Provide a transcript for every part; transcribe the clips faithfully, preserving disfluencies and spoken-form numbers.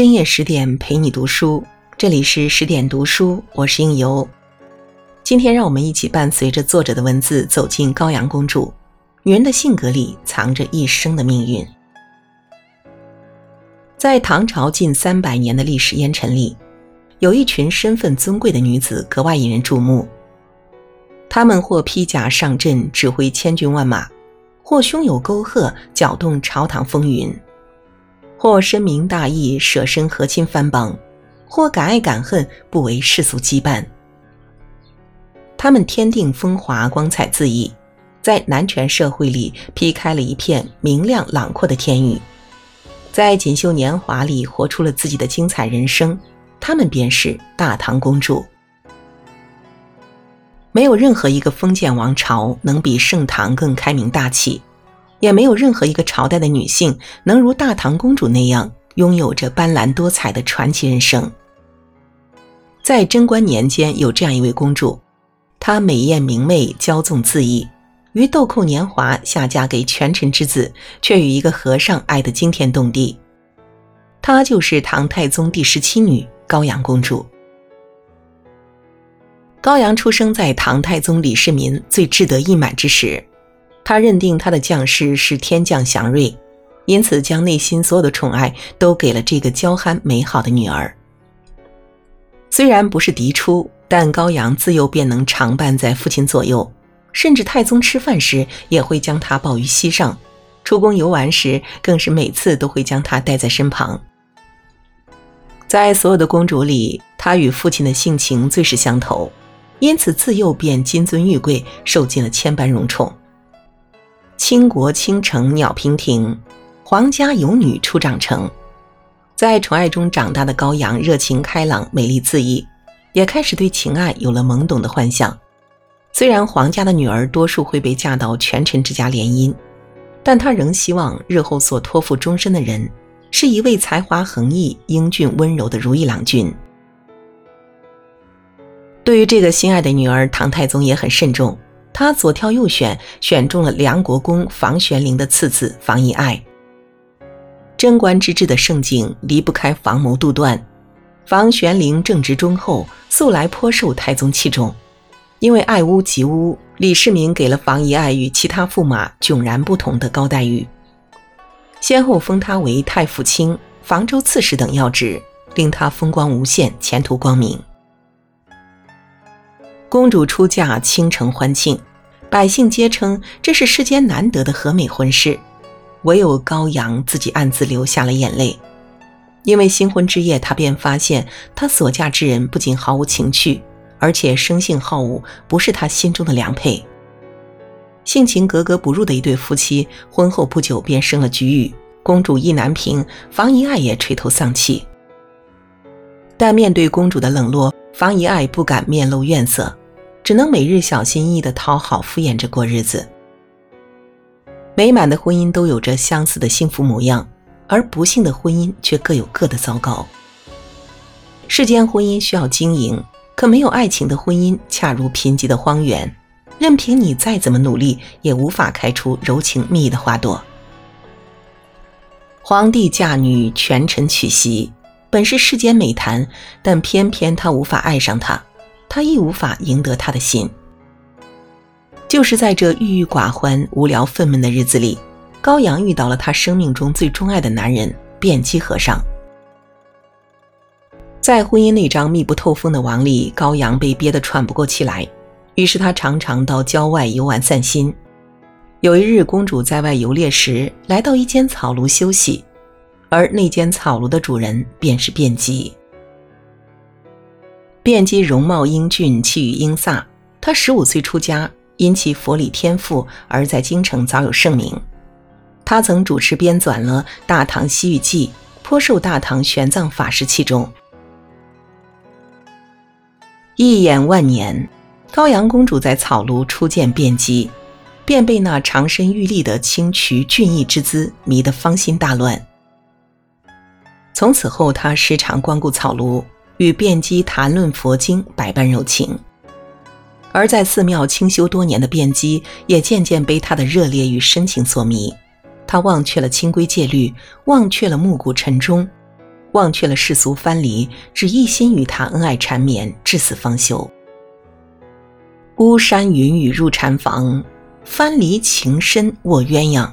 深夜十点陪你读书，这里是十点读书，我是应由。今天让我们一起伴随着作者的文字走进高阳公主。女人的性格里藏着一生的命运。在唐朝近三百年的历史烟尘里，有一群身份尊贵的女子格外引人注目。她们或披甲上阵指挥千军万马，或胸有沟壑搅动朝堂风云，或深明大义舍身和亲翻帮，或敢爱敢恨不为世俗羁绊。她们天定风华光彩恣意，在男权社会里劈开了一片明亮朗阔的天宇，在锦绣年华里活出了自己的精彩人生，她们便是大唐公主。没有任何一个封建王朝能比盛唐更开明大气，也没有任何一个朝代的女性能如大唐公主那样拥有着斑斓多彩的传奇人生。在贞观年间有这样一位公主，她美艳明媚，骄纵恣意，于豆蔻年华下嫁给权臣之子，却与一个和尚爱得惊天动地。她就是唐太宗第十七女高阳公主。高阳出生在唐太宗李世民最志得意满之时，他认定他的将士是天降祥瑞，因此将内心所有的宠爱都给了这个娇憨美好的女儿。虽然不是嫡出，但高阳自幼便能常伴在父亲左右，甚至太宗吃饭时也会将她抱于膝上，出宫游玩时更是每次都会将她带在身旁。在所有的公主里，她与父亲的性情最是相投，因此自幼便金尊玉贵，受尽了千般荣宠。倾国倾城鸟娉婷，皇家有女初长成。在宠爱中长大的高阳热情开朗，美丽恣意，也开始对情爱有了懵懂的幻想。虽然皇家的女儿多数会被嫁到权臣之家联姻，但她仍希望日后所托付终身的人是一位才华横溢、英俊温柔的如意郎君。对于这个心爱的女儿，唐太宗也很慎重，他左挑右选，选中了梁国公房玄龄的次子房遗爱。贞观之治的盛景离不开房谋杜断，房玄龄正直忠厚，素来颇受太宗器重。因为爱屋及乌，李世民给了房遗爱与其他驸马迥然不同的高待遇，先后封他为太府卿、房州刺史等要职，令他风光无限，前途光明。公主出嫁，倾城欢庆，百姓皆称这是世间难得的和美婚事，唯有高阳自己暗自流下了眼泪。因为新婚之夜，她便发现她所嫁之人不仅毫无情趣，而且生性好恶，不是他心中的良配。性情格格不入的一对夫妻，婚后不久便生了龃语，公主意难平，房遗爱也垂头丧气。但面对公主的冷落，房遗爱不敢面露怨色，只能每日小心翼翼地讨好敷衍着过日子。美满的婚姻都有着相似的幸福模样，而不幸的婚姻却各有各的糟糕。世间婚姻需要经营，可没有爱情的婚姻恰如贫瘠的荒原，任凭你再怎么努力，也无法开出柔情蜜意的花朵。皇帝嫁女，权臣娶媳，本是世间美谈，但偏偏他无法爱上她，她亦无法赢得他的心。就是在这郁郁寡欢、无聊愤懑的日子里，高阳遇到了他生命中最钟爱的男人辩机和尚。在婚姻那张密不透风的网里，高阳被憋得喘不过气来，于是他常常到郊外游玩散心。有一日，公主在外游猎时，来到一间草庐休息，而那间草庐的主人便是辩机。辩机容貌英俊，气宇英飒，他十五岁出家，因其佛理天赋而在京城早有盛名。他曾主持编纂了《大唐西域记》，颇受大唐玄奘法师器重。一眼万年，高阳公主在草庐初见辩机，便被那长身玉立的清癯俊逸之姿迷得芳心大乱。从此后，她时常光顾草庐，与辩机谈论佛经，百般柔情。而在寺庙清修多年的辩机，也渐渐被她的热烈与深情所迷，她忘却了清规戒律，忘却了暮鼓晨钟，忘却了世俗藩篱，只一心与他恩爱缠绵，至死方休。巫山云雨入禅房，藩篱情深卧鸳鸯。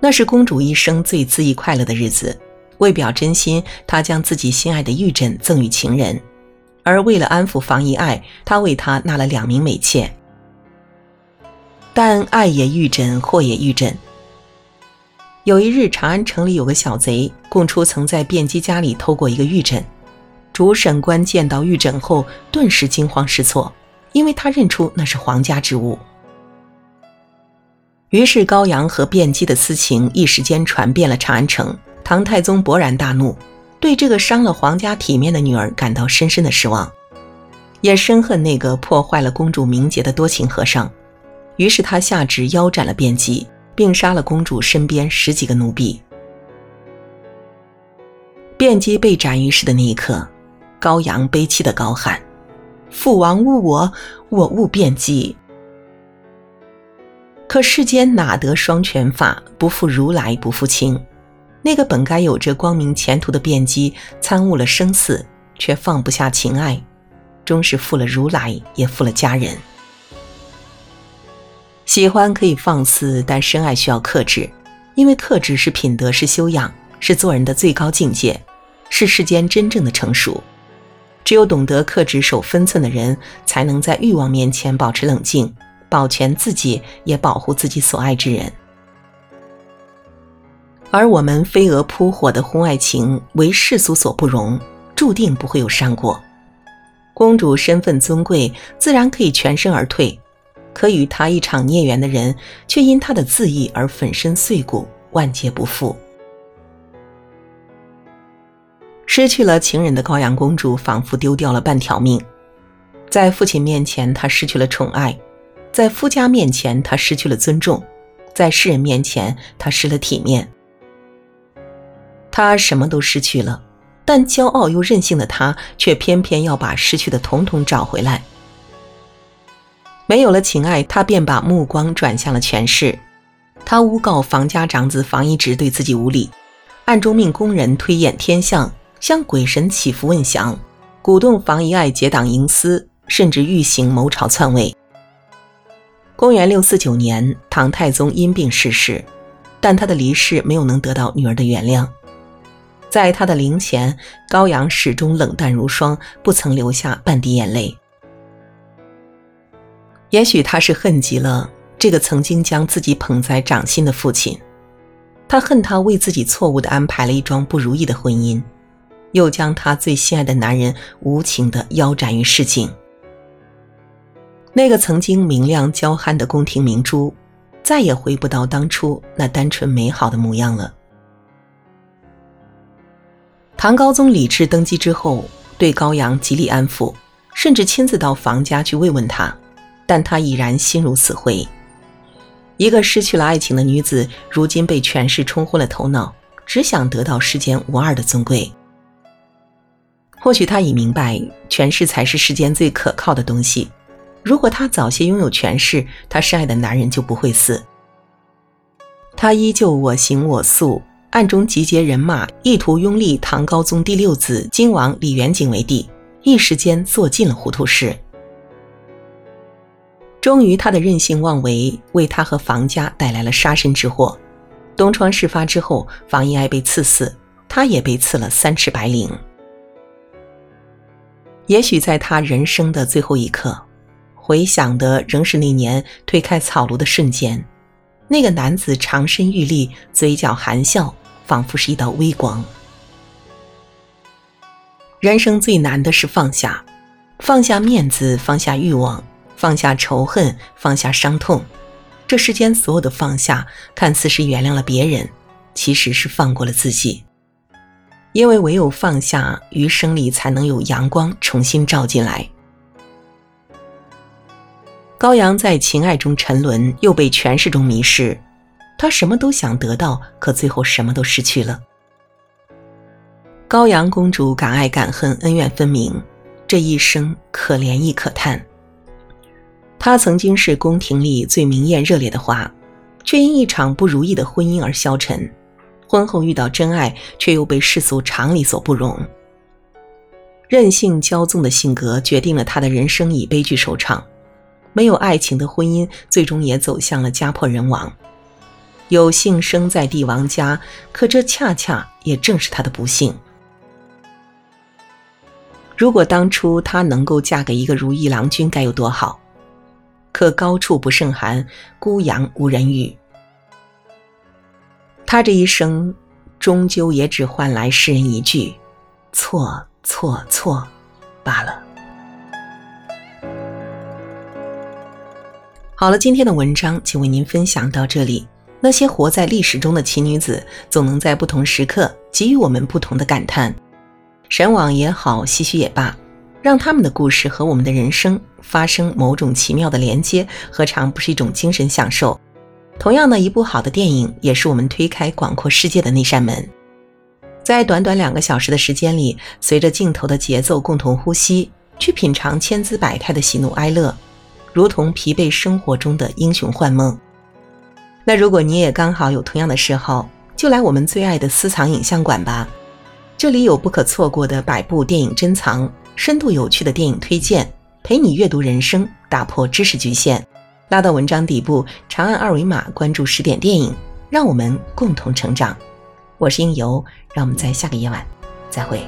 那是公主一生最恣意快乐的日子，为表真心，她将自己心爱的玉枕赠与情人，而为了安抚房遗爱，她为他纳了两名美妾。但爱也玉枕，祸也玉枕。有一日，长安城里有个小贼，供出曾在卞姬家里偷过一个玉枕。主审官见到玉枕后，顿时惊慌失措，因为他认出那是皇家之物。于是高阳和卞姬的私情一时间传遍了长安城，唐太宗勃然大怒，对这个伤了皇家体面的女儿感到深深的失望，也深恨那个破坏了公主名节的多情和尚。于是他下旨腰斩了卞姬，并杀了公主身边十几个奴婢。卞姬被斩于市的那一刻，高阳悲戚的高喊：“父王误我，我误卞姬。”可世间哪得双全法，不负如来不负卿。那个本该有着光明前途的卞姬，参悟了生死，却放不下情爱，终是负了如来，也负了家人。喜欢可以放肆，但深爱需要克制，因为克制是品德，是修养，是做人的最高境界，是世间真正的成熟。只有懂得克制守分寸的人，才能在欲望面前保持冷静，保全自己，也保护自己所爱之人。而我们飞蛾扑火的婚外情，为世俗所不容，注定不会有善果。公主身份尊贵，自然可以全身而退，可与她一场孽缘的人，却因她的恣意而粉身碎骨，万劫不复。失去了情人的高阳公主，仿佛丢掉了半条命。在父亲面前，她失去了宠爱，在夫家面前，他失去了尊重，在世人面前，他失了体面。他什么都失去了，但骄傲又任性的他，却偏偏要把失去的统统找回来。没有了情爱，他便把目光转向了权势。他诬告房家长子房遗直对自己无礼，暗中命宫人推演天象，向鬼神祈福问祥，鼓动房遗爱结党营私，甚至欲行谋朝篡位。公元六四九年，唐太宗因病逝世，但他的离世没有能得到女儿的原谅。在他的灵前，高阳始终冷淡如霜，不曾留下半滴眼泪。也许他是恨极了这个曾经将自己捧在掌心的父亲，他恨他为自己错误地安排了一桩不如意的婚姻，又将他最心爱的男人无情地腰斩于市井。那个曾经明亮娇憨的宫廷明珠，再也回不到当初那单纯美好的模样了。唐高宗李治登基之后，对高阳极力安抚，甚至亲自到房家去慰问他，但他已然心如死灰。一个失去了爱情的女子，如今被权势冲昏了头脑，只想得到世间无二的尊贵。或许他已明白，权势才是世间最可靠的东西。如果他早些拥有权势，他深爱的男人就不会死。他依旧我行我素，暗中集结人马，意图拥立唐高宗第六子金王李元景为帝，一时间做尽了糊涂事。终于，他的任性妄为为他和房家带来了杀身之祸。东窗事发之后，房遗爱被赐死，他也被赐了三尺白绫。也许在他人生的最后一刻，回想的仍是那年推开草庐的瞬间，那个男子长身玉立，嘴角含笑，仿佛是一道微光。人生最难的是放下，放下面子，放下欲望，放下仇恨，放下伤痛。这世间所有的放下，看似是原谅了别人，其实是放过了自己。因为唯有放下，余生里才能有阳光重新照进来。高阳在情爱中沉沦，又被权势中迷失，他什么都想得到，可最后什么都失去了。高阳公主敢爱敢恨，恩怨分明，这一生可怜亦可叹。她曾经是宫廷里最明艳热烈的花，却因一场不如意的婚姻而消沉，婚后遇到真爱，却又被世俗常理所不容。任性骄纵的性格决定了他的人生以悲剧收场，没有爱情的婚姻最终也走向了家破人亡。有幸生在帝王家，可这恰恰也正是他的不幸。如果当初她能够嫁给一个如意郎君该有多好，可高处不胜寒，孤阳无人语。她这一生终究也只换来世人一句错错错罢了。好了，今天的文章就为您分享到这里。那些活在历史中的奇女子，总能在不同时刻给予我们不同的感叹。神往也好，唏嘘也罢，让他们的故事和我们的人生发生某种奇妙的连接，何尝不是一种精神享受？同样的，一部好的电影也是我们推开广阔世界的那扇门。在短短两个小时的时间里，随着镜头的节奏共同呼吸，去品尝千姿百态的喜怒哀乐，如同疲惫生活中的英雄幻梦。那如果你也刚好有同样的嗜好，就来我们最爱的私藏影像馆吧。这里有不可错过的百部电影珍藏，深度有趣的电影推荐，陪你阅读人生，打破知识局限。拉到文章底部，长按二维码关注十点电影，让我们共同成长。我是应由，让我们在下个夜晚再会。